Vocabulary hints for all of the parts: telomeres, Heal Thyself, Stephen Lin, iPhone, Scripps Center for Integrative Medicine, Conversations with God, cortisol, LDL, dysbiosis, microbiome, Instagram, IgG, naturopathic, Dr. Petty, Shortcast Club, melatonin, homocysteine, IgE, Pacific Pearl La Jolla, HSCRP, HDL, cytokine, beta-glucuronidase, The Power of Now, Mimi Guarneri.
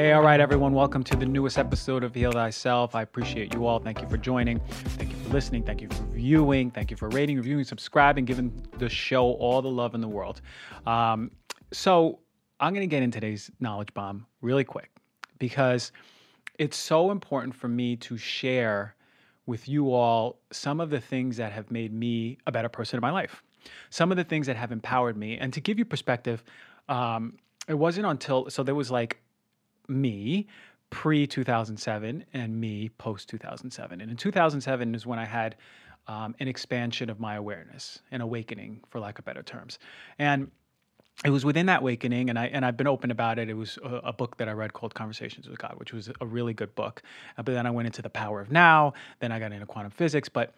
Hey, all right, everyone. Welcome to the newest episode of Heal Thyself. I appreciate you all. Thank you for joining. Thank you for listening. Thank you for viewing. Thank you for rating, reviewing, subscribing, giving the show all the love in the world. So I'm going to get in today's knowledge bomb really quick because it's so important for me to share with you all some of the things that have made me a better person in my life, some of the things that have empowered me. And to give you perspective, it wasn't until, so there was like me pre-2007 and me post-2007. And in 2007 is when I had an expansion of my awareness, an awakening, for lack of better terms. And it was within that awakening, and I've been open about it. It was a book that I read called Conversations with God, which was a really good book. But then I went into The Power of Now, then I got into quantum physics, but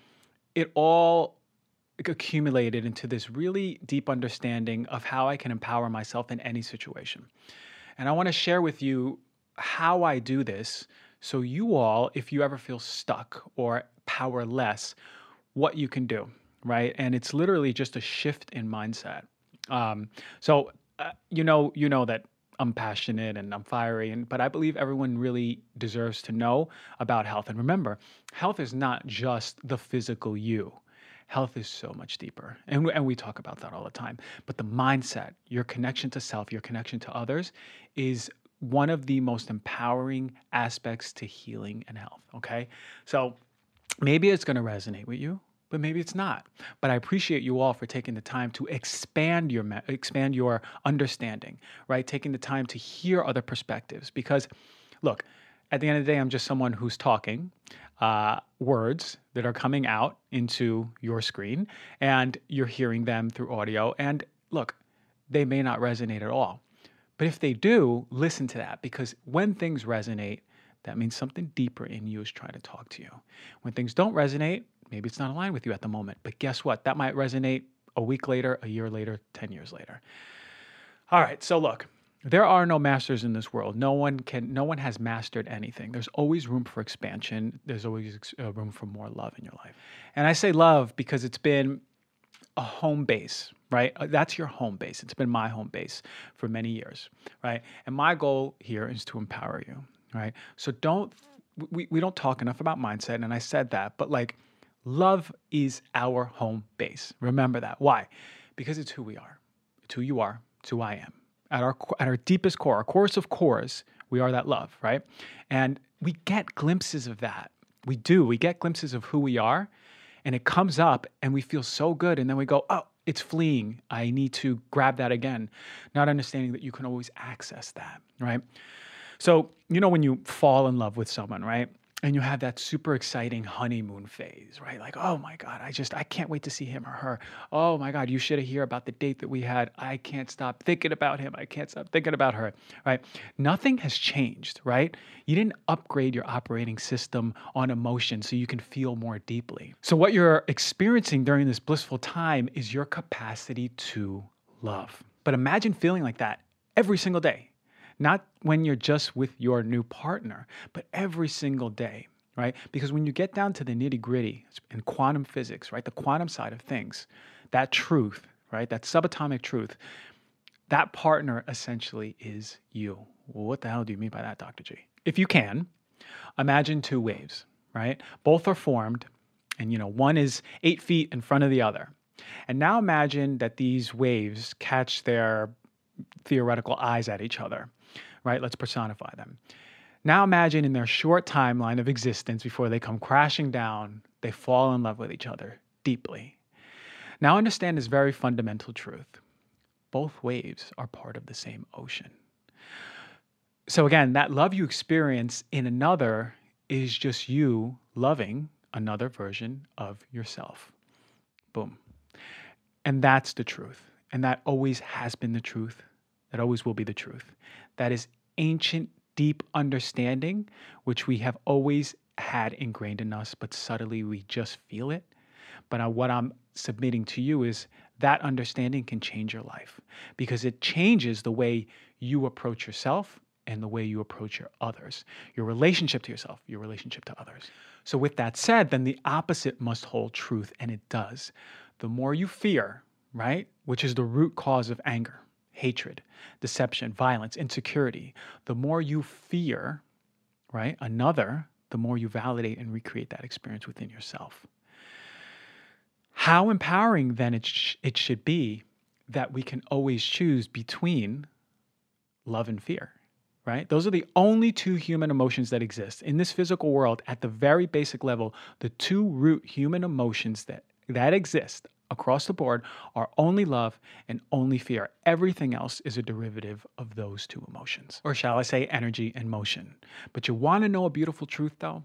it all accumulated into this really deep understanding of how I can empower myself in any situation. And I want to share with you how I do this so you all, if you ever feel stuck or powerless, what you can do, right? And it's literally just a shift in mindset. You know that I'm passionate and I'm fiery, but I believe everyone really deserves to know about health. And remember, health is not just the physical you. Health is so much deeper, and we talk about that all the time. But the mindset, your connection to self, your connection to others is one of the most empowering aspects to healing and health, okay? So maybe it's going to resonate with you, but maybe it's not. But I appreciate you all for taking the time to expand your understanding, right? Taking the time to hear other perspectives, because look, at the end of the day, I'm just someone who's talking words that are coming out into your screen, and you're hearing them through audio. And look, they may not resonate at all. But if they do, listen to that, because when things resonate, that means something deeper in you is trying to talk to you. When things don't resonate, maybe it's not aligned with you at the moment, but guess what? That might resonate a week later, a year later, 10 years later. All right, so look, there are no masters in this world. No one has mastered anything. There's always room for expansion. There's always room for more love in your life. And I say love because it's been a home base, right? That's your home base. It's been my home base for many years, right? And my goal here is to empower you, right? So we don't talk enough about mindset, and I said that, but like, love is our home base. Remember that. Why? Because it's who we are. It's who you are. It's who I am. At our deepest core, our chorus of cores, we are that love, right? And we get glimpses of that. We do. We get glimpses of who we are, and it comes up, and we feel so good, and then we go, oh, it's fleeing. I need to grab that again, not understanding that you can always access that, right? So, you know, when you fall in love with someone, right? And you have that super exciting honeymoon phase, right? Like, oh my God, I can't wait to see him or her. Oh my God, you should hear about the date that we had. I can't stop thinking about him. I can't stop thinking about her, right? Nothing has changed, right? You didn't upgrade your operating system on emotion so you can feel more deeply. So what you're experiencing during this blissful time is your capacity to love. But imagine feeling like that every single day. Not when you're just with your new partner, but every single day, right? Because when you get down to the nitty-gritty in quantum physics, right, the quantum side of things, that truth, right, that subatomic truth, that partner essentially is you. Well, what the hell do you mean by that, Dr. G? If you can, imagine two waves, right? Both are formed, and you know, one is 8 feet in front of the other. And now imagine that these waves catch their theoretical eyes at each other, right? Let's personify them. Now imagine in their short timeline of existence before they come crashing down, they fall in love with each other deeply. Now understand this very fundamental truth. Both waves are part of the same ocean. So again, that love you experience in another is just you loving another version of yourself. Boom. And that's the truth. And that always has been the truth. That always will be the truth. That is ancient, deep understanding, which we have always had ingrained in us, but subtly we just feel it. But what I'm submitting to you is that understanding can change your life because it changes the way you approach yourself and the way you approach your others, your relationship to yourself, your relationship to others. So with that said, then the opposite must hold truth, and it does. The more you fear, right, which is the root cause of anger, hatred, deception, violence, insecurity. The more you fear, right, another, the more you validate and recreate that experience within yourself. How empowering then it should be that we can always choose between love and fear, right? Those are the only two human emotions that exist. In this physical world, at the very basic level, the two root human emotions that exist across the board are only love and only fear. Everything else is a derivative of those two emotions, or shall I say energy and motion. But you want to know a beautiful truth though?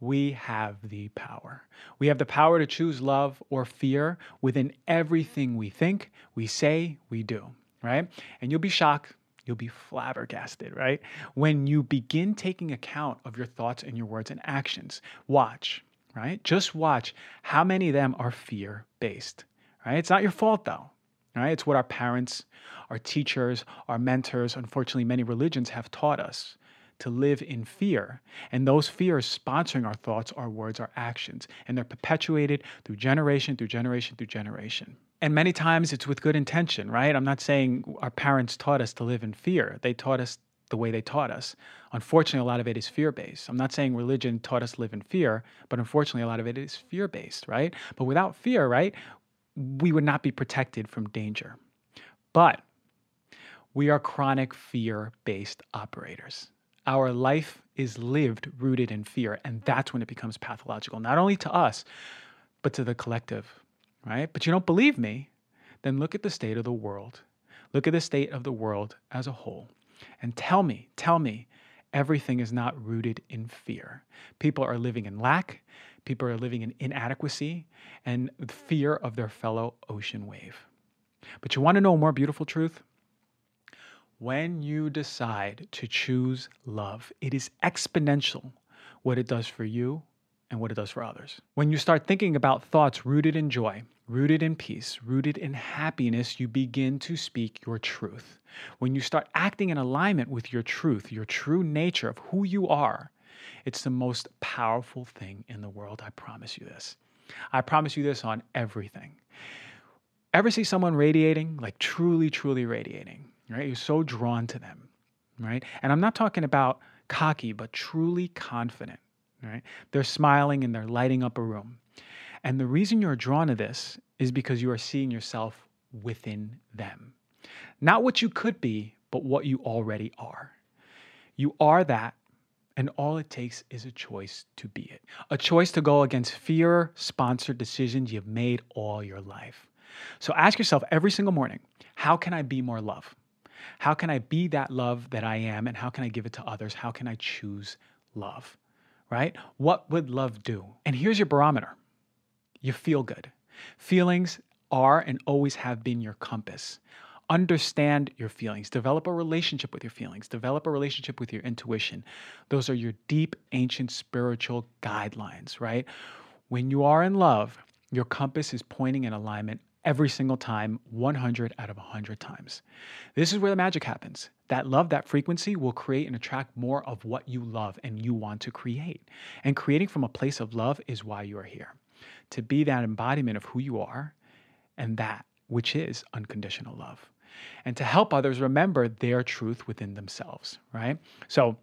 We have the power. We have the power to choose love or fear within everything we think, we say, we do, right? And you'll be shocked, you'll be flabbergasted, right? When you begin taking account of your thoughts and your words and actions, watch, right? Just watch how many of them are fear-based, right? It's not your fault though, right? It's what our parents, our teachers, our mentors, unfortunately many religions have taught us, to live in fear. And those fears sponsoring our thoughts, our words, our actions. And they're perpetuated through generation, through generation, through generation. And many times it's with good intention, right? I'm not saying our parents taught us to live in fear. They taught us the way they taught us. Unfortunately, a lot of it is fear-based. I'm not saying religion taught us to live in fear, but unfortunately, a lot of it is fear-based, right? But without fear, right, we would not be protected from danger. But we are chronic fear-based operators. Our life is lived rooted in fear, and that's when it becomes pathological, not only to us, but to the collective, right? But you don't believe me? Then look at the state of the world. Look at the state of the world as a whole, and tell me, everything is not rooted in fear. People are living in lack. People are living in inadequacy and the fear of their fellow ocean wave. But you want to know a more beautiful truth? When you decide to choose love, it is exponential what it does for you and what it does for others. When you start thinking about thoughts rooted in joy, rooted in peace, rooted in happiness, you begin to speak your truth. When you start acting in alignment with your truth, your true nature of who you are, it's the most powerful thing in the world. I promise you this. I promise you this on everything. Ever see someone radiating, like truly, truly radiating? Right? You're so drawn to them, right? And I'm not talking about cocky, but truly confident, right? They're smiling and they're lighting up a room. And the reason you're drawn to this is because you are seeing yourself within them. Not what you could be, but what you already are. You are that, and all it takes is a choice to be it. A choice to go against fear-sponsored decisions you've made all your life. So ask yourself every single morning, how can I be more love? How can I be that love that I am, and how can I give it to others? How can I choose love, right? What would love do? And here's your barometer. You feel good. Feelings are and always have been your compass. Understand your feelings. Develop a relationship with your feelings. Develop a relationship with your intuition. Those are your deep, ancient spiritual guidelines, right? When you are in love, your compass is pointing in alignment every single time, 100 out of 100 times. This is where the magic happens. That love, that frequency will create and attract more of what you love and you want to create. And creating from a place of love is why you are here, to be that embodiment of who you are and that which is unconditional love, and to help others remember their truth within themselves, right? So,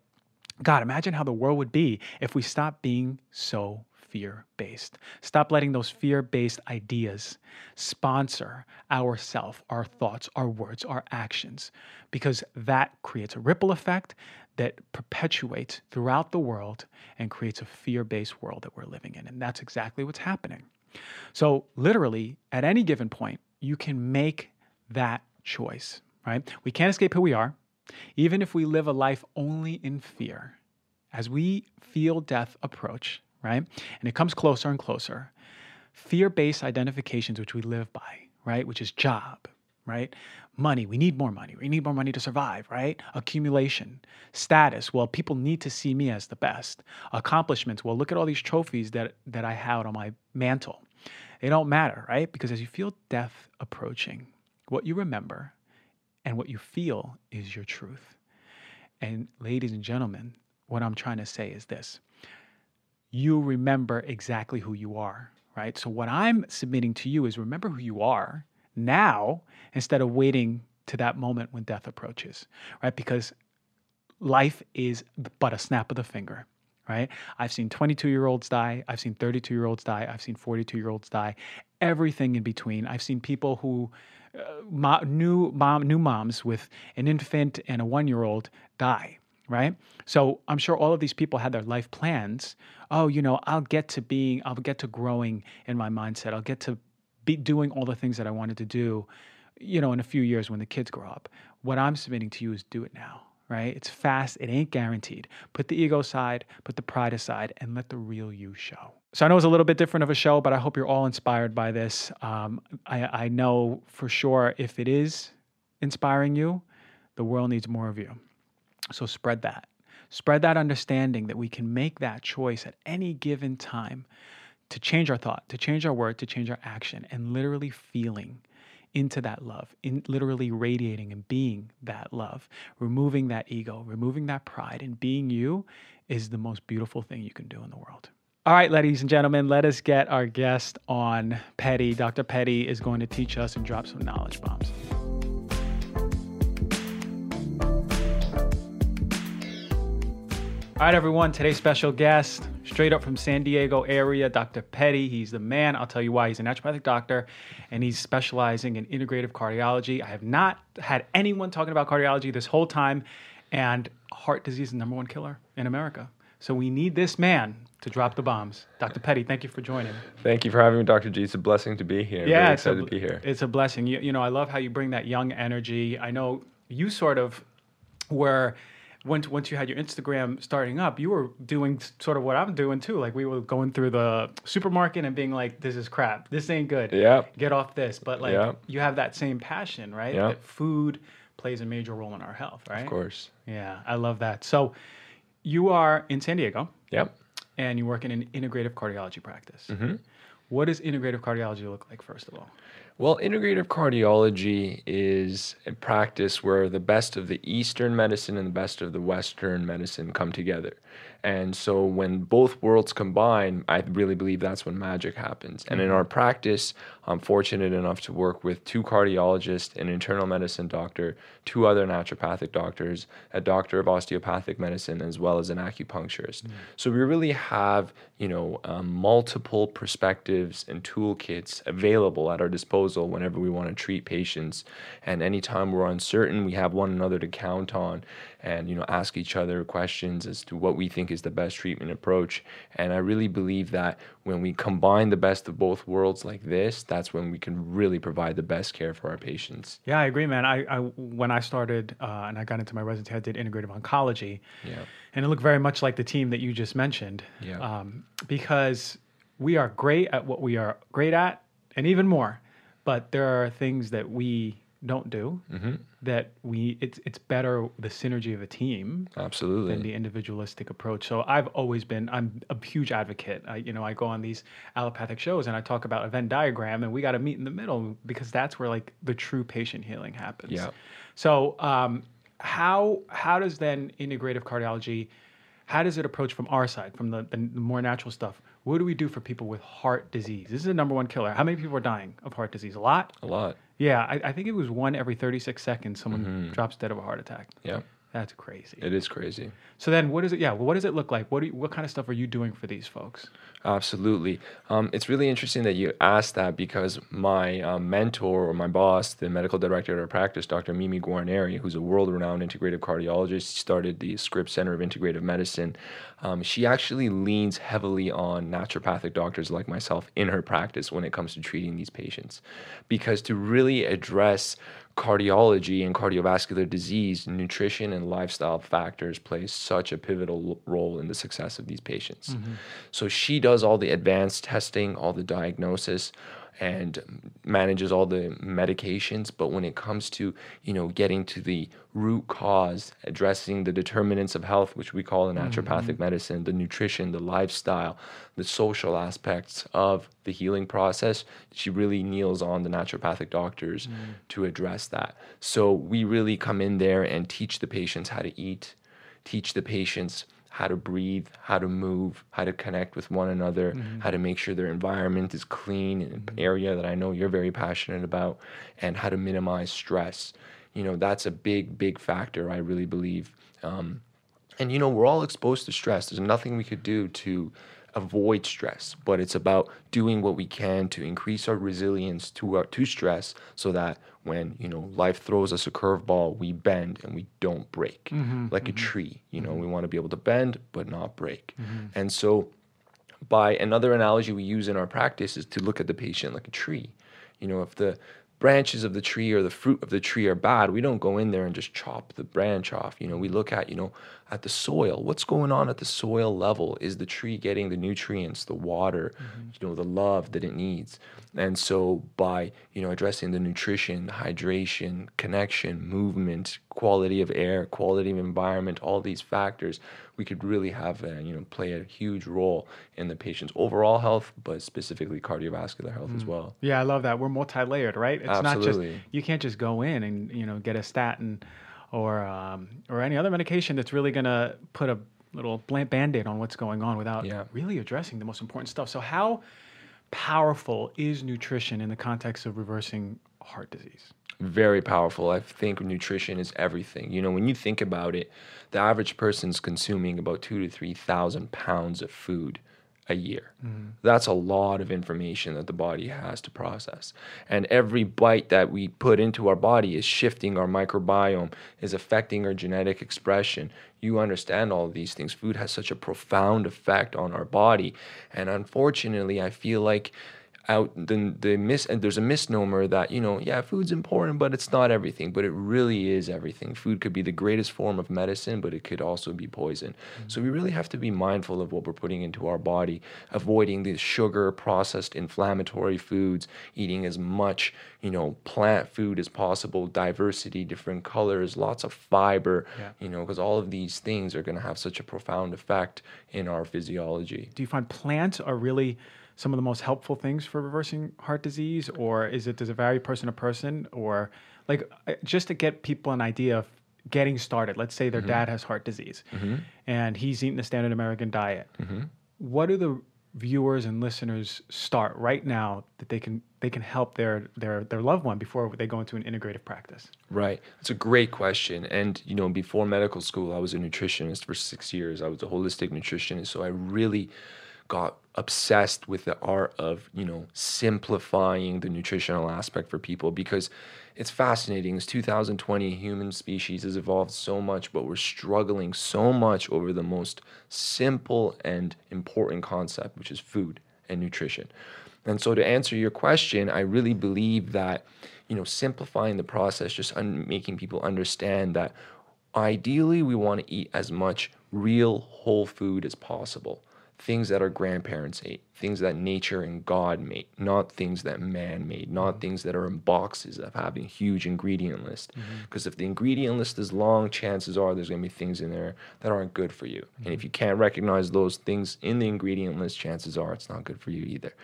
God, imagine how the world would be if we stopped being so fear-based. Stop letting those fear-based ideas sponsor ourself, our thoughts, our words, our actions, because that creates a ripple effect that perpetuates throughout the world and creates a fear-based world that we're living in. And that's exactly what's happening. So literally, at any given point, you can make that choice, right? We can't escape who we are. Even if we live a life only in fear, as we feel death approach, right? And it comes closer and closer. Fear-based identifications, which we live by, right? Which is job, right? Money, we need more money. We need more money to survive, right? Accumulation, status. Well, people need to see me as the best. Accomplishments. Well, look at all these trophies that I had on my mantle. They don't matter, right? Because as you feel death approaching, what you remember and what you feel is your truth. And ladies and gentlemen, what I'm trying to say is this. You remember exactly who you are, right? So what I'm submitting to you is remember who you are now instead of waiting to that moment when death approaches, right? Because life is but a snap of the finger, right? I've seen 22-year-olds die. I've seen 32-year-olds die. I've seen 42-year-olds die. Everything in between. I've seen people who new moms with an infant and a 1-year-old die, right? So I'm sure all of these people had their life plans. Oh, you know, I'll get to growing in my mindset. I'll get to be doing all the things that I wanted to do, you know, in a few years when the kids grow up. What I'm submitting to you is do it now, right? It's fast. It ain't guaranteed. Put the ego aside, put the pride aside, and let the real you show. So I know it's a little bit different of a show, but I hope you're all inspired by this. I know for sure if it is inspiring you, the world needs more of you. So spread that. Spread that understanding that we can make that choice at any given time to change our thought, to change our word, to change our action, and literally feeling into that love, in literally radiating and being that love, removing that ego, removing that pride, and being you is the most beautiful thing you can do in the world. All right, ladies and gentlemen, let us get our guest on. Petty. Dr. Petty is going to teach us and drop some knowledge bombs. All right, everyone, today's special guest, straight up from San Diego area, Dr. Petty. He's the man. I'll tell you why. He's a naturopathic doctor, and he's specializing in integrative cardiology. I have not had anyone talking about cardiology this whole time, and heart disease is the number one killer in America. So we need this man to drop the bombs. Dr. Petty, thank you for joining. Thank you for having me, Dr. G. It's a blessing to be here. Yeah, I'm really excited to be here. It's a blessing. You know, I love how you bring that young energy. I know you sort of were... Once you had your Instagram starting up, you were doing sort of what I'm doing too. Like we were going through the supermarket and being like, this is crap. This ain't good. Yeah. Get off this. But like you have that same passion, right? Yeah. That food plays a major role in our health, right? Of course. Yeah. I love that. So you are in San Diego. Yep. And you work in an integrative cardiology practice. Mm-hmm. What does integrative cardiology look like, first of all? Well, integrative cardiology is a practice where the best of the Eastern medicine and the best of the Western medicine come together. And so when both worlds combine, I really believe that's when magic happens. And in our practice, I'm fortunate enough to work with 2 cardiologists, an internal medicine doctor, 2 other naturopathic doctors, a doctor of osteopathic medicine, as well as an acupuncturist. Mm-hmm. So we really have, you know, multiple perspectives and toolkits available at our disposal whenever we want to treat patients. And anytime we're uncertain, we have one another to count on and, you know, ask each other questions as to what we think is the best treatment approach. And I really believe that when we combine the best of both worlds like this, that's when we can really provide the best care for our patients. Yeah, I agree, man. I when I started and I got into my residency, I did integrative oncology. Yeah. And it looked very much like the team that you just mentioned. Yeah. Because we are great at what we are great at and even more. But there are things that we don't do that it's better the synergy of a team than the individualistic approach. So I've always been, I'm a huge advocate. You know, I go on these allopathic shows and I talk about a Venn diagram and we got to meet in the middle because that's where like the true patient healing happens. Yeah. So how does then integrative cardiology, how does it approach from our side, from the more natural stuff? What do we do for people with heart disease? This is the number one killer. How many people are dying of heart disease? A lot? A lot. Yeah, I think it was 1 every 36 seconds someone drops dead of a heart attack. Yeah. That's crazy. It is crazy. So then what is it? Yeah. Well, what does it look like? What kind of stuff are you doing for these folks? Absolutely. It's really interesting that you asked that because my mentor or my boss, the medical director at our practice, Dr. Mimi Guarneri, who's a world-renowned integrative cardiologist, started the Scripps Center of Integrative Medicine. She actually leans heavily on naturopathic doctors like myself in her practice when it comes to treating these patients, because to really address cardiology and cardiovascular disease, nutrition and lifestyle factors play such a pivotal role in the success of these patients. Mm-hmm. So she does all the advanced testing, all the diagnosis, and manages all the medications. But when it comes to, you know, getting to the root cause, addressing the determinants of health, which we call in naturopathic medicine, the nutrition, the lifestyle, the social aspects of the healing process, she really kneels on the naturopathic doctors to address that. So we really come in there and teach the patients how to eat, teach the patients how to breathe, how to move, how to connect with one another, how to make sure their environment is clean, an area that I know you're very passionate about, and how to minimize stress. you know, that's a big, big factor, I really believe. And, you know, we're all exposed to stress. There's nothing we could do to avoid stress, but it's about doing what we can to increase our resilience to stress so that when, you know, life throws us a curveball, we bend and we don't break. Like a tree, you know, we want to be able to bend but not break. And so by another analogy we use in our practice is to look at the patient like a tree. You know, if the branches of the tree or the fruit of the tree are bad, we don't go in there and just chop the branch off. You know, we look at, you know, at the soil. What's going on at the soil level? Is the tree getting the nutrients, the water, you know, the love that it needs? And so by, you know, addressing the nutrition, hydration, connection, movement, quality of air, quality of environment, all these factors, we could really have, you know, play a huge role in the patient's overall health, but specifically cardiovascular health as well. Yeah, I love that. We're multi-layered, right? It's not just, you can't just go in and, you know, get a statin or any other medication that's really going to put a little Band-Aid on what's going on without really addressing the most important stuff. So how powerful is nutrition in the context of reversing heart disease? Very powerful. I think nutrition is everything. You know, when you think about it, the average person's consuming about 2,000 to 3,000 pounds of food a year. That's a lot of information that the body has to process. And every bite that we put into our body is shifting our microbiome, is affecting our genetic expression. You understand all of these things. Food has such a profound effect on our body. And unfortunately, I feel like there's a misnomer that, you know, yeah, food's important, but it's not everything. But it really is everything. Food could be the greatest form of medicine, but it could also be poison. So we really have to be mindful of what we're putting into our body, avoiding the sugar, processed, inflammatory foods, eating as much, you know, plant food as possible, diversity, different colors, lots of fiber, you know, because all of these things are going to have such a profound effect in our physiology. Do you find plants are really some of the most helpful things for reversing heart disease, or does it vary person to person? Or, like, just to get people an idea of getting started, let's say their dad has heart disease and he's eating the standard American diet. What do the viewers and listeners start right now that they can help their loved one before they go into an integrative practice? Right. It's a great question. And, you know, before medical school, I was a nutritionist for 6 years. I was a holistic nutritionist. So I really got obsessed with the art of, you know, simplifying the nutritional aspect for people, because it's fascinating. This 2020 human species has evolved so much, but we're struggling so much over the most simple and important concept, which is food and nutrition. And so to answer your question, I really believe that, you know, simplifying the process, just making people understand that ideally we want to eat as much real whole food as possible. Things that our grandparents ate, things that nature and God made, not things that man made, not things that are in boxes of having huge ingredient list. Because if the ingredient list is long, chances are there's going to be things in there that aren't good for you. And if you can't recognize those things in the ingredient list, chances are it's not good for you either.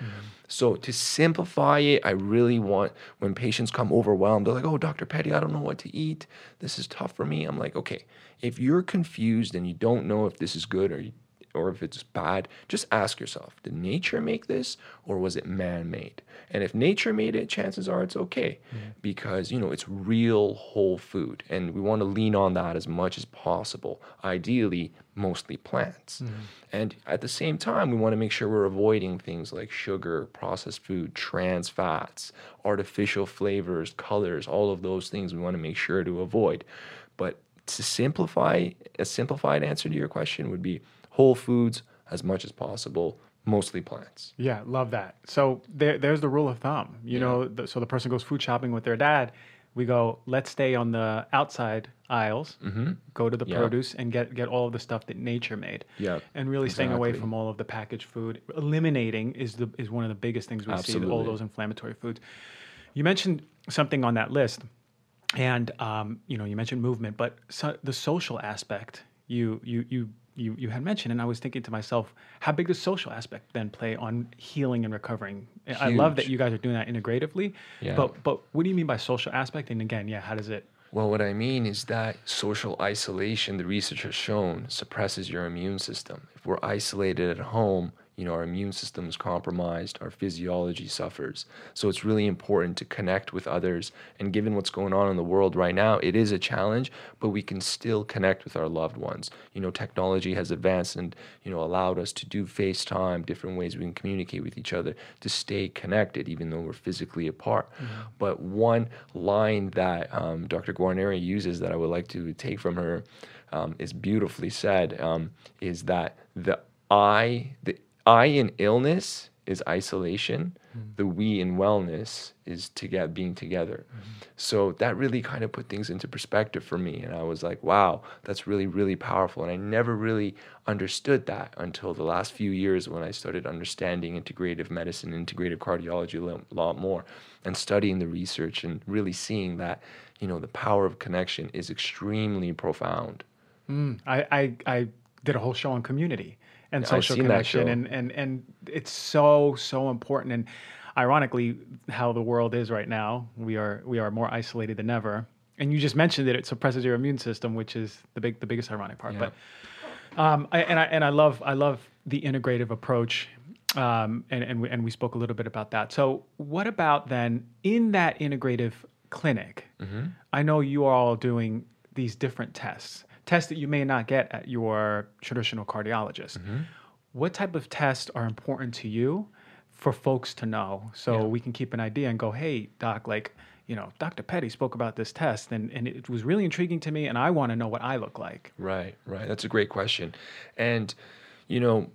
So to simplify it, I really want, when patients come overwhelmed, they're like, oh, Dr. Petty, I don't know what to eat. This is tough for me. I'm like, okay, if you're confused and you don't know if this is good or if it's bad, just ask yourself, did nature make this or was it man-made? And if nature made it, chances are it's okay because, you know, it's real whole food. And we want to lean on that as much as possible, ideally mostly plants. And at the same time, we want to make sure we're avoiding things like sugar, processed food, trans fats, artificial flavors, colors, all of those things we want to make sure to avoid. But to simplify, a simplified answer to your question would be whole foods as much as possible, mostly plants. Yeah, love that. So there's the rule of thumb. You know, so the person goes food shopping with their dad. We go, let's stay on the outside aisles, go to the produce and get all of the stuff that nature made. Yeah, and really staying away from all of the packaged food. Eliminating is one of the biggest things we see, all those inflammatory foods. You mentioned something on that list, and you know, you mentioned movement, but the social aspect you had mentioned, and I was thinking to myself, how big does social aspect then play on healing and recovering? Huge. I love that you guys are doing that integratively, but what do you mean by social aspect? And again, how does it? Well, what I mean is that social isolation, the research has shown, suppresses your immune system. If we're isolated at home, You know, our immune system is compromised, our physiology suffers. So it's really important to connect with others. And given what's going on in the world right now, it is a challenge, but we can still connect with our loved ones. You know, technology has advanced and, you know, allowed us to do FaceTime, different ways we can communicate with each other to stay connected, even though we're physically apart. Mm-hmm. But one line that Dr. Guarneri uses that I would like to take from her is beautifully said, is that the I in illness is isolation. Mm-hmm. The we in wellness is being together. Mm-hmm. So that really kind of put things into perspective for me. And I was like, wow, that's really, really powerful. And I never really understood that until the last few years when I started understanding integrative medicine, integrative cardiology a lot more, and studying the research and really seeing that, you know, the power of connection is extremely profound. I did a whole show on community and social connection, and it's so important. And ironically, how the world is right now, we are more isolated than ever. And you just mentioned that it suppresses your immune system, which is the biggest ironic part. Yeah. But I love the integrative approach. And we spoke a little bit about that. So what about then in that integrative clinic? Mm-hmm. I know you are all doing these different tests that you may not get at your traditional cardiologist. Mm-hmm. What type of tests are important to you for folks to know, so we can keep an idea and go, hey, doc, like, you know, Dr. Petty spoke about this test and it was really intriguing to me and I want to know what I look like. Right. That's a great question. And, you know,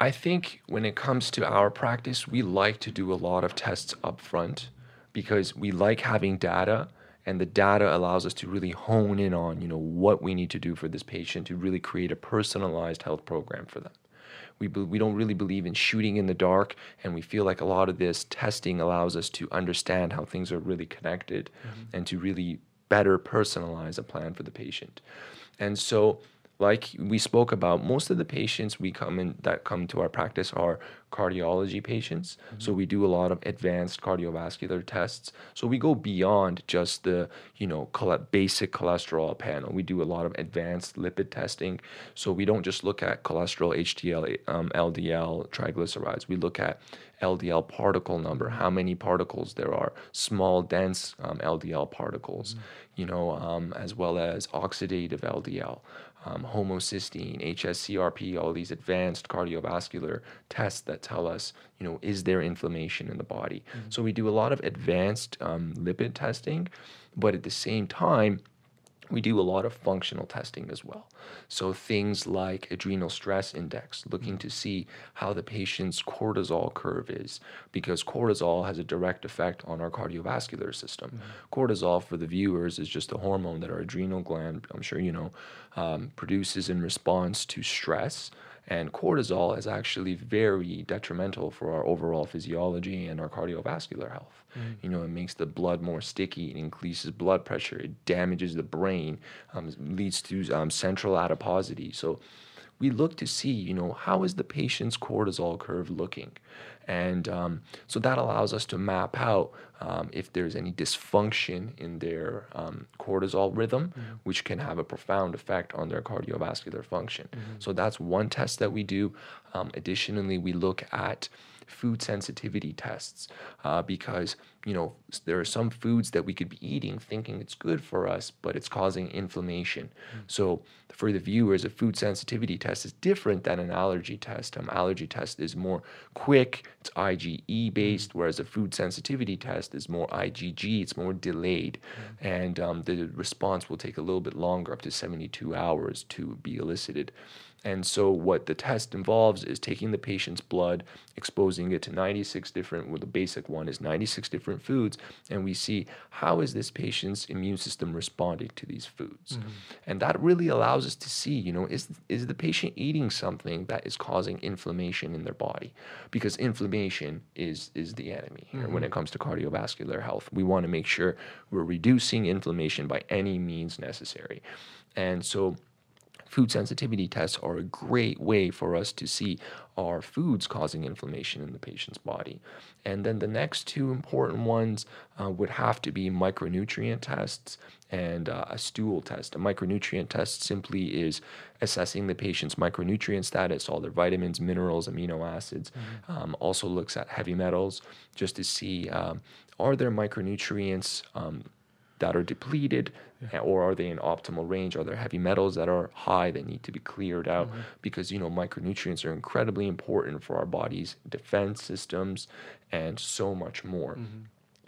I think when it comes to our practice, we like to do a lot of tests up front because we like having data. And the data allows us to really hone in on, you know, what we need to do for this patient to really create a personalized health program for them. We don't really believe in shooting in the dark, and we feel like a lot of this testing allows us to understand how things are really connected, mm-hmm. and to really better personalize a plan for the patient. And so, like we spoke about, most of the patients that come to our practice are cardiology patients. Mm-hmm. So we do a lot of advanced cardiovascular tests. So we go beyond just the, you know, basic cholesterol panel. We do a lot of advanced lipid testing. So we don't just look at cholesterol, HDL, LDL, triglycerides. We look at LDL particle number, how many particles there are, small, dense LDL particles, mm-hmm. you know, as well as oxidative LDL. Homocysteine, HSCRP, all these advanced cardiovascular tests that tell us, you know, is there inflammation in the body? Mm-hmm. So we do a lot of advanced lipid testing, but at the same time, we do a lot of functional testing as well. So things like adrenal stress index, looking to see how the patient's cortisol curve is, because cortisol has a direct effect on our cardiovascular system. Mm-hmm. Cortisol, for the viewers, is just a hormone that our adrenal gland, I'm sure you know, produces in response to stress. And cortisol is actually very detrimental for our overall physiology and our cardiovascular health. Mm. You know, it makes the blood more sticky, it increases blood pressure, it damages the brain, leads to central adiposity. So we look to see, you know, how is the patient's cortisol curve looking? And so that allows us to map out if there's any dysfunction in their cortisol rhythm, mm-hmm. which can have a profound effect on their cardiovascular function. Mm-hmm. So that's one test that we do. Additionally, we look at food sensitivity tests because, you know, there are some foods that we could be eating thinking it's good for us, but it's causing inflammation. Mm-hmm. So for the viewers, a food sensitivity test is different than an allergy test. An allergy test is more quick, it's IgE based, mm-hmm. whereas a food sensitivity test is more IgG, it's more delayed. Mm-hmm. And the response will take a little bit longer, up to 72 hours to be elicited. And so what the test involves is taking the patient's blood, exposing it to 96 different, well, the basic one is 96 different foods, and we see how is this patient's immune system responding to these foods. Mm-hmm. And that really allows us to see, you know, is the patient eating something that is causing inflammation in their body? Because inflammation is the enemy here, mm-hmm. when it comes to cardiovascular health. We want to make sure we're reducing inflammation by any means necessary. And so food sensitivity tests are a great way for us to see are foods causing inflammation in the patient's body. And then the next two important ones would have to be micronutrient tests and a stool test. A micronutrient test simply is assessing the patient's micronutrient status, all their vitamins, minerals, amino acids. Mm-hmm. Also looks at heavy metals just to see are there micronutrients that are depleted, or are they in optimal range? Are there heavy metals that are high that need to be cleared out? Mm-hmm. Because, you know, micronutrients are incredibly important for our body's defense systems and so much more. Mm-hmm.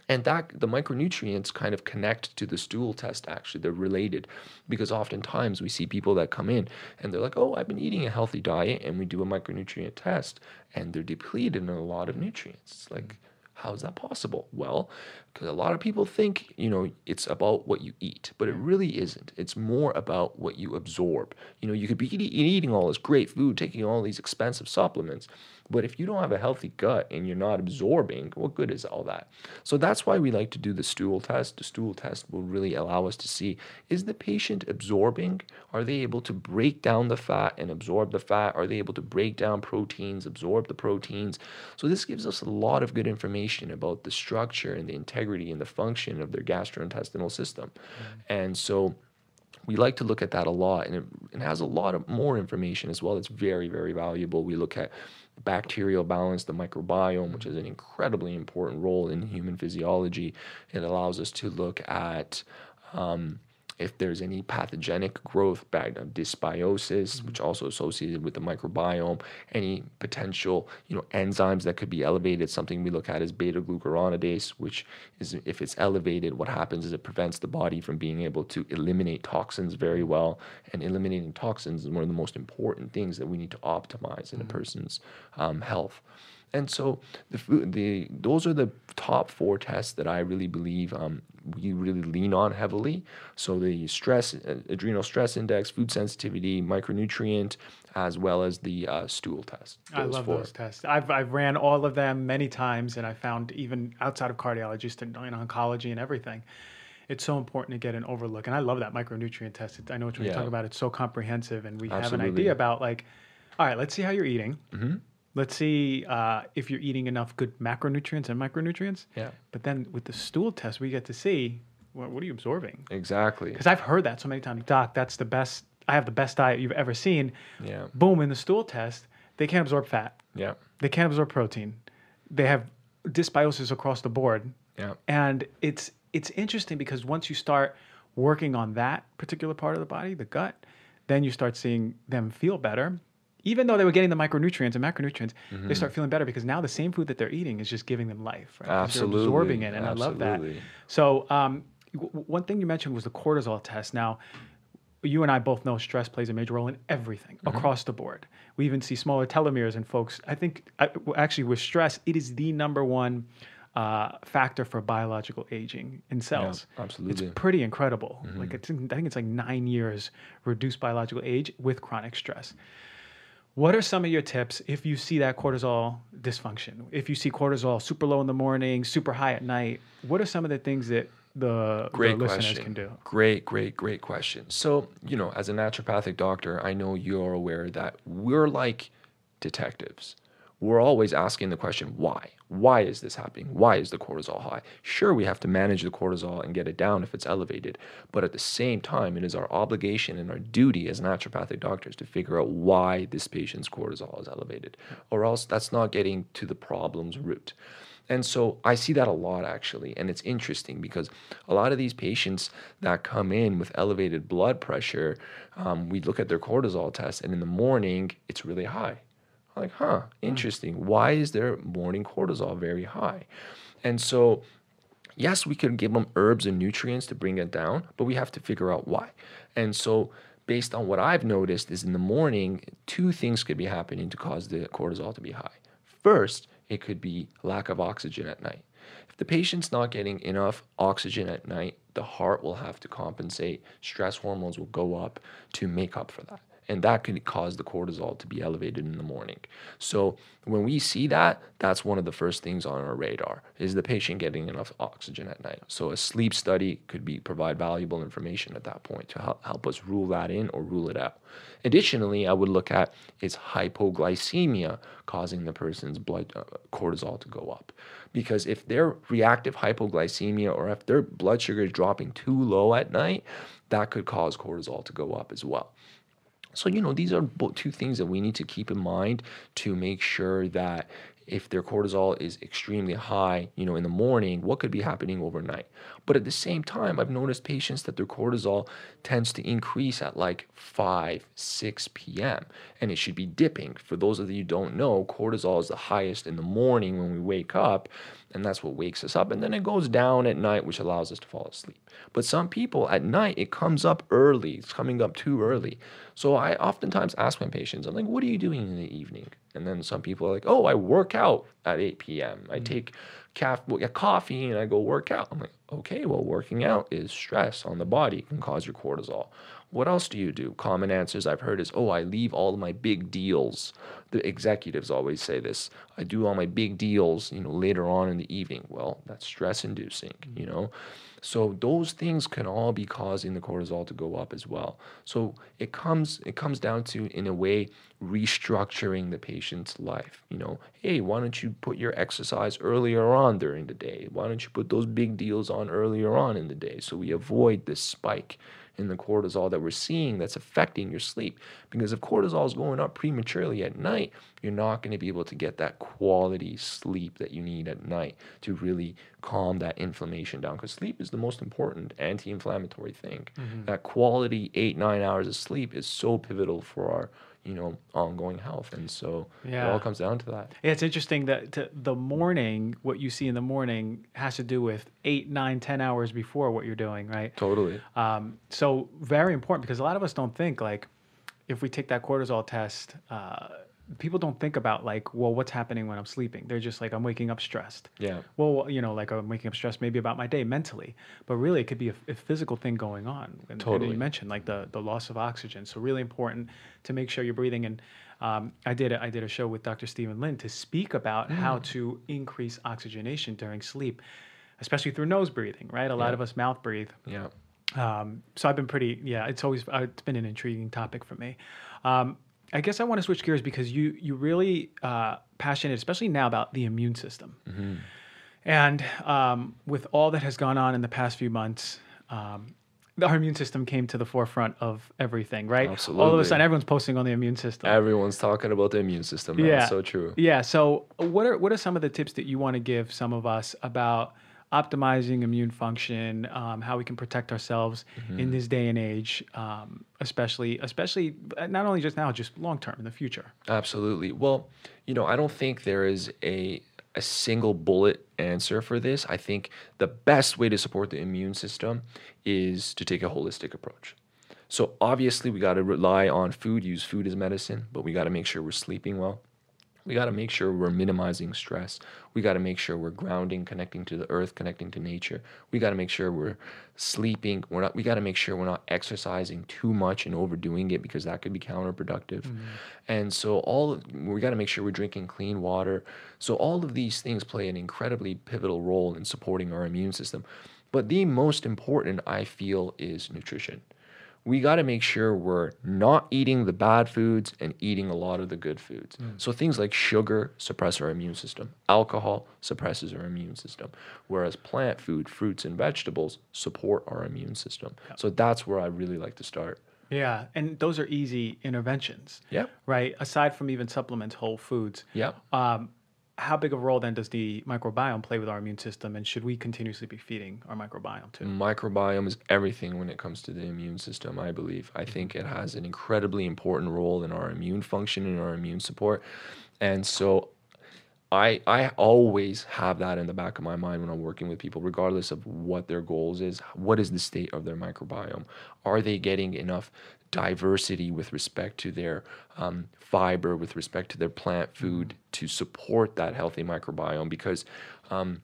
And that the micronutrients kind of connect to the stool test, actually. They're related because oftentimes we see people that come in and they're like, oh, I've been eating a healthy diet, and we do a micronutrient test and they're depleted in a lot of nutrients. It's like, mm-hmm. How is that possible? Well, because a lot of people think, you know, it's about what you eat, but it really isn't. It's more about what you absorb. You know, you could be eating all this great food, taking all these expensive supplements, but if you don't have a healthy gut and you're not absorbing, what good is all that? So that's why we like to do the stool test. The stool test will really allow us to see, is the patient absorbing? Are they able to break down the fat and absorb the fat? Are they able to break down proteins, absorb the proteins? So this gives us a lot of good information about the structure and the integrity and the function of their gastrointestinal system. Mm-hmm. And so we like to look at that a lot, and it has a lot of more information as well. It's very, very valuable. We look at bacterial balance, the microbiome, which is an incredibly important role in human physiology. It allows us to look at if there's any pathogenic growth, dysbiosis, which also associated with the microbiome, any potential, you know, enzymes that could be elevated. Something we look at is beta-glucuronidase, which is, if it's elevated, what happens is it prevents the body from being able to eliminate toxins very well. And eliminating toxins is one of the most important things that we need to optimize in a person's health. And so those are the top four tests that I really believe we really lean on heavily. So the stress, adrenal stress index, food sensitivity, micronutrient, as well as the stool test. I love those tests. I've ran all of them many times, and I found even outside of cardiologists and in oncology and everything, it's so important to get an overlook. And I love that micronutrient test. I know what you're talking about. It's so comprehensive, and we have an idea about, like, all right, let's see how you're eating. Mm-hmm. Let's see if you're eating enough good macronutrients and micronutrients. Yeah. But then with the stool test, we get to see, well, what are you absorbing? Exactly. Because I've heard that so many times. Doc, that's the best. I have the best diet you've ever seen. Yeah. Boom, in the stool test, they can't absorb fat. Yeah. They can't absorb protein. They have dysbiosis across the board. Yeah. And it's interesting because once you start working on that particular part of the body, the gut, then you start seeing them feel better. Even though they were getting the micronutrients and macronutrients, mm-hmm. they start feeling better because now the same food that they're eating is just giving them life. Right? Absolutely. They're absorbing it, and I love that. So one thing you mentioned was the cortisol test. Now, you and I both know stress plays a major role in everything mm-hmm. across the board. We even see smaller telomeres in folks. I think actually with stress, it is the number one factor for biological aging in cells. Yeah, absolutely. It's pretty incredible. Mm-hmm. Like I think it's like 9 years reduced biological age with chronic stress. What are some of your tips if you see that cortisol dysfunction? If you see cortisol super low in the morning, super high at night, what are some of the things that the listeners can do? Great question. So, you know, as a naturopathic doctor, I know you're aware that we're like detectives. We're always asking the question, why? Why is this happening? Why is the cortisol high? Sure, we have to manage the cortisol and get it down if it's elevated, but at the same time, it is our obligation and our duty as naturopathic doctors to figure out why this patient's cortisol is elevated, or else that's not getting to the problem's root. And so I see that a lot, actually, and it's interesting because a lot of these patients that come in with elevated blood pressure, we look at their cortisol test, and in the morning, it's really high. Like, huh, interesting. Why is their morning cortisol very high? And so, yes, we can give them herbs and nutrients to bring it down, but we have to figure out why. And so, based on what I've noticed is in the morning, two things could be happening to cause the cortisol to be high. First, it could be lack of oxygen at night. If the patient's not getting enough oxygen at night, the heart will have to compensate. Stress hormones will go up to make up for that. and that can cause the cortisol to be elevated in the morning. So when we see that, that's one of the first things on our radar, is the patient getting enough oxygen at night. So a sleep study could provide valuable information at that point to help us rule that in or rule it out. Additionally, I would look at, is hypoglycemia causing the person's blood cortisol to go up? Because if their reactive hypoglycemia, or if their blood sugar is dropping too low at night, that could cause cortisol to go up as well. So, you know, these are two things that we need to keep in mind to make sure that if their cortisol is extremely high, you know, in the morning, what could be happening overnight. But at the same time, I've noticed patients that their cortisol tends to increase at like 5, 6 p.m. and it should be dipping. For those of you who don't know, cortisol is the highest in the morning when we wake up, and that's what wakes us up, and then it goes down at night, which allows us to fall asleep. But some people at night, it comes up early. It's coming up too early. So I oftentimes ask my patients, I'm like, what are you doing in the evening? And then some people are like, oh, I work out at 8 p.m. I take coffee and I go work out. I'm like, okay, well, working out is stress on the body. It can cause your cortisol. What else do you do? Common answers I've heard is, oh, I leave all of my big deals. The executives always say this. I do all my big deals, you know, later on in the evening. Well, that's stress-inducing, you know. So those things can all be causing the cortisol to go up as well. So it comes down to, in a way, restructuring the patient's life. You know, hey, why don't you put your exercise earlier on during the day? Why don't you put those big deals on earlier on in the day, so we avoid this spike in the cortisol that we're seeing that's affecting your sleep? Because if cortisol is going up prematurely at night, you're not going to be able to get that quality sleep that you need at night to really calm that inflammation down, because sleep is the most important anti-inflammatory thing. That quality 8-9 hours of sleep is so pivotal for our, you know, ongoing health. And so it all comes down to that. Yeah, it's interesting that the morning, what you see in the morning has to do with 8, 9, 10 hours before what you're doing, right? Totally. So very important, because a lot of us don't think, like, if we take that cortisol test, people don't think about, like, well, what's happening when I'm sleeping? They're just like, I'm waking up stressed. Yeah. Well, you know, like, I'm waking up stressed maybe about my day mentally, but really it could be a physical thing going on. And, totally. And you mentioned, like, the loss of oxygen. So really important to make sure you're breathing. And I did a show with Dr. Stephen Lin to speak about how to increase oxygenation during sleep, especially through nose breathing, right? A lot of us mouth breathe. Yeah. So I've been pretty, it's been an intriguing topic for me. I guess I want to switch gears, because you really passionate, especially now, about the immune system. And with all that has gone on in the past few months, our immune system came to the forefront of everything, right? Absolutely. All of a sudden, everyone's posting on the immune system. Everyone's talking about the immune system. Man. Yeah. So true. Yeah. So what are some of the tips that you want to give some of us about optimizing immune function, how we can protect ourselves in this day and age, especially not only just now, just long term in the future? Absolutely. Well, you know, I don't think there is a single bullet answer for this. I think the best way to support the immune system is to take a holistic approach. So obviously we got to rely on food, use food as medicine, but we got to make sure we're sleeping well. We got to make sure we're minimizing stress. We got to make sure we're grounding, connecting to the earth, connecting to nature. We got to make sure we're sleeping. We got to make sure we're not exercising too much and overdoing it, because that could be counterproductive. And so we got to make sure we're drinking clean water. So all of these things play an incredibly pivotal role in supporting our immune system. But the most important, I feel, is nutrition. We got to make sure we're not eating the bad foods and eating a lot of the good foods. So things like sugar suppress our immune system. Alcohol suppresses our immune system. Whereas plant food, fruits and vegetables support our immune system. Yeah. So that's where I really like to start. Yeah. And those are easy interventions. Yeah. Right. Aside from even supplements, whole foods. Yeah. How big of a role then does the microbiome play with our immune system, and should we continuously be feeding our microbiome too? Microbiome is everything when it comes to the immune system, I believe. I think it has an incredibly important role in our immune function and our immune support. And so I always have that in the back of my mind when I'm working with people, regardless of what their goals is. What is the state of their microbiome? Are they getting enough diversity with respect to their fiber, with respect to their plant food, to support that healthy microbiome? Because I'm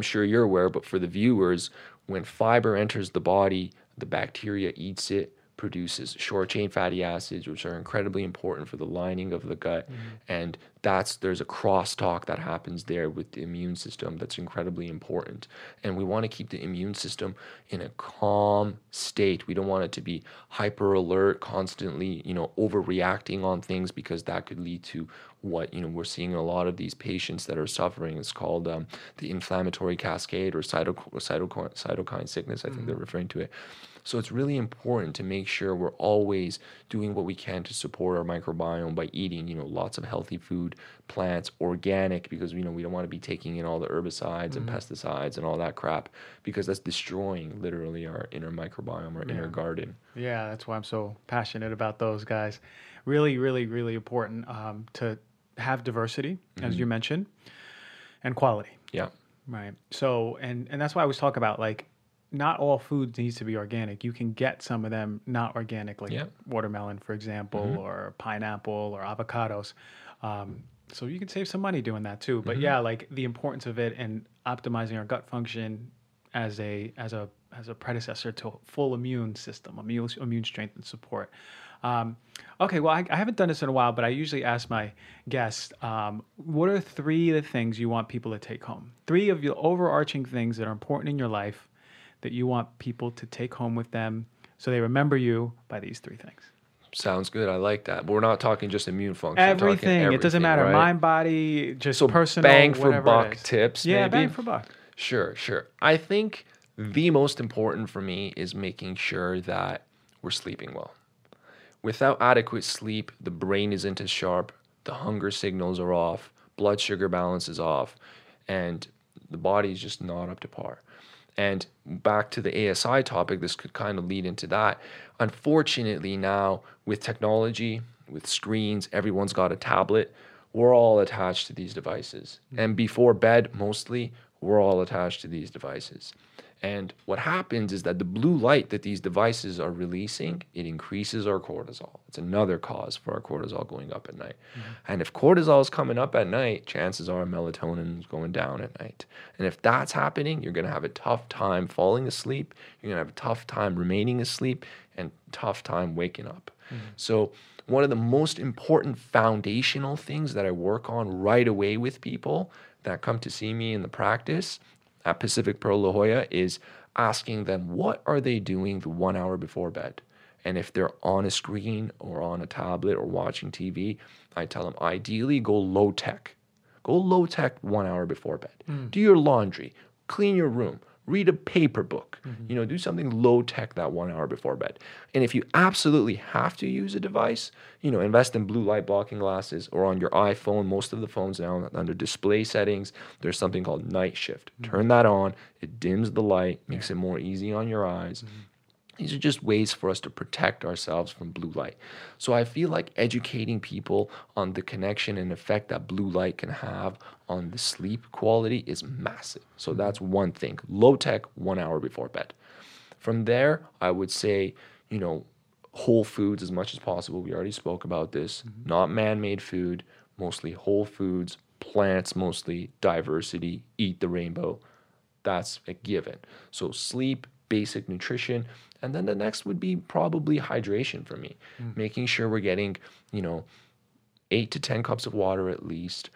sure you're aware, but for the viewers, when fiber enters the body, the bacteria eats it, produces short-chain fatty acids, which are incredibly important for the lining of the gut. And there's a crosstalk that happens there with the immune system that's incredibly important. And we want to keep the immune system in a calm state. We don't want it to be hyper alert, constantly, overreacting on things, because that could lead to what, we're seeing a lot of these patients that are suffering. It's called the inflammatory cascade, or cytokine sickness, I think they're referring to it. So it's really important to make sure we're always doing what we can to support our microbiome by eating, lots of healthy food, plants, organic, because, we don't want to be taking in all the herbicides and pesticides and all that crap, because that's destroying literally our inner microbiome, our inner garden. Yeah, that's why I'm so passionate about those guys. Really, really, really important to have diversity, as you mentioned, and quality. Yeah. Right. So, and that's why I always talk about, like, not all food needs to be organic. You can get some of them not organic, like watermelon, for example, or pineapple or avocados. So you can save some money doing that too. But yeah, like the importance of it and optimizing our gut function as a predecessor to full immune system, immune strength and support. Okay, well, I haven't done this in a while, but I usually ask my guests, what are three of the things you want people to take home? Three of your overarching things that are important in your life that you want people to take home with them so they remember you by these three things. Sounds good. I like that. We're not talking just immune function. Everything. It doesn't matter. Right? Mind, body, just so personal, bang for buck tips, maybe? Yeah, bang for buck. Sure, sure. I think the most important for me is making sure that we're sleeping well. Without adequate sleep, the brain isn't as sharp, the hunger signals are off, blood sugar balance is off, and the body is just not up to par. And back to the ASI topic, this could kind of lead into that. Unfortunately now, with technology, with screens, everyone's got a tablet. We're all attached to these devices. And before bed, mostly, we're all attached to these devices. And what happens is that the blue light that these devices are releasing, it increases our cortisol. It's another cause for our cortisol going up at night. And if cortisol is coming up at night, chances are melatonin is going down at night. And if that's happening, you're going to have a tough time falling asleep. You're going to have a tough time remaining asleep and tough time waking up. So one of the most important foundational things that I work on right away with people that come to see me in the practice at Pacific Pearl La Jolla is asking them, what are they doing the 1 hour before bed? And if they're on a screen or on a tablet or watching TV, I tell them, ideally go low tech. Go low tech 1 hour before bed. Do your laundry, clean your room, read a paper book, do something low tech that 1 hour before bed. And if you absolutely have to use a device, invest in blue light blocking glasses or on your iPhone. Most of the phones now under display settings, there's something called night shift. Turn that on. It dims the light, makes it more easy on your eyes. These are just ways for us to protect ourselves from blue light. So I feel like educating people on the connection and effect that blue light can have on the sleep quality is massive. So that's one thing. Low tech, 1 hour before bed. From there, I would say, whole foods as much as possible. We already spoke about this. Not man-made food, mostly whole foods, plants mostly, diversity, eat the rainbow. That's a given. So sleep, basic nutrition, and then the next would be probably hydration for me, making sure we're getting 8 to 10 cups of water at least,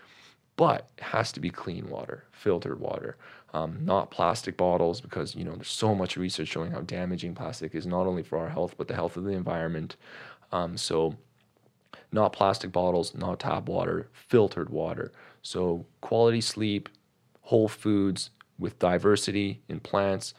but it has to be clean water, filtered water, not plastic bottles, because there's so much research showing how damaging plastic is, not only for our health but the health of the environment. So not plastic bottles, not tap water, filtered water. So quality sleep, whole foods with diversity in plants,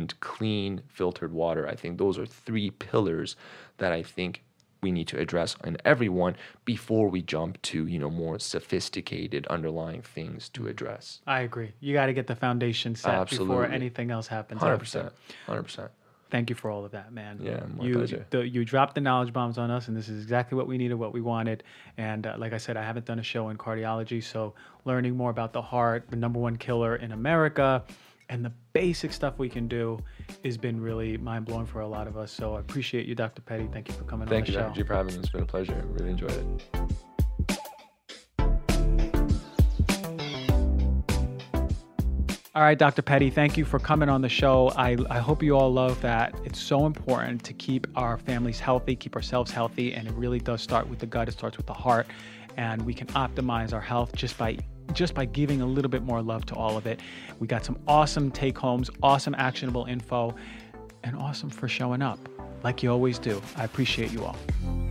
and clean filtered water. I think those are three pillars that I think we need to address in everyone before we jump to more sophisticated underlying things to address. I agree. You got to get the foundation set before anything else happens. 100%. 100%. Thank you for all of that, man. Yeah, my pleasure. You dropped the knowledge bombs on us, and this is exactly what we needed, what we wanted. And like I said, I haven't done a show in cardiology, so learning more about the heart, the #1 killer in America, and the basic stuff we can do has been really mind-blowing for a lot of us. So I appreciate you, Dr. Petty. Thank you for coming on the show. Thank you, Dr. G, for having me. It's been a pleasure. I really enjoyed it. All right, Dr. Petty, thank you for coming on the show. I hope you all love that. It's so important to keep our families healthy, keep ourselves healthy, and it really does start with the gut. It starts with the heart, and we can optimize our health just by giving a little bit more love to all of it. We got some awesome take-homes, awesome actionable info, and awesome for showing up like you always do. I appreciate you all.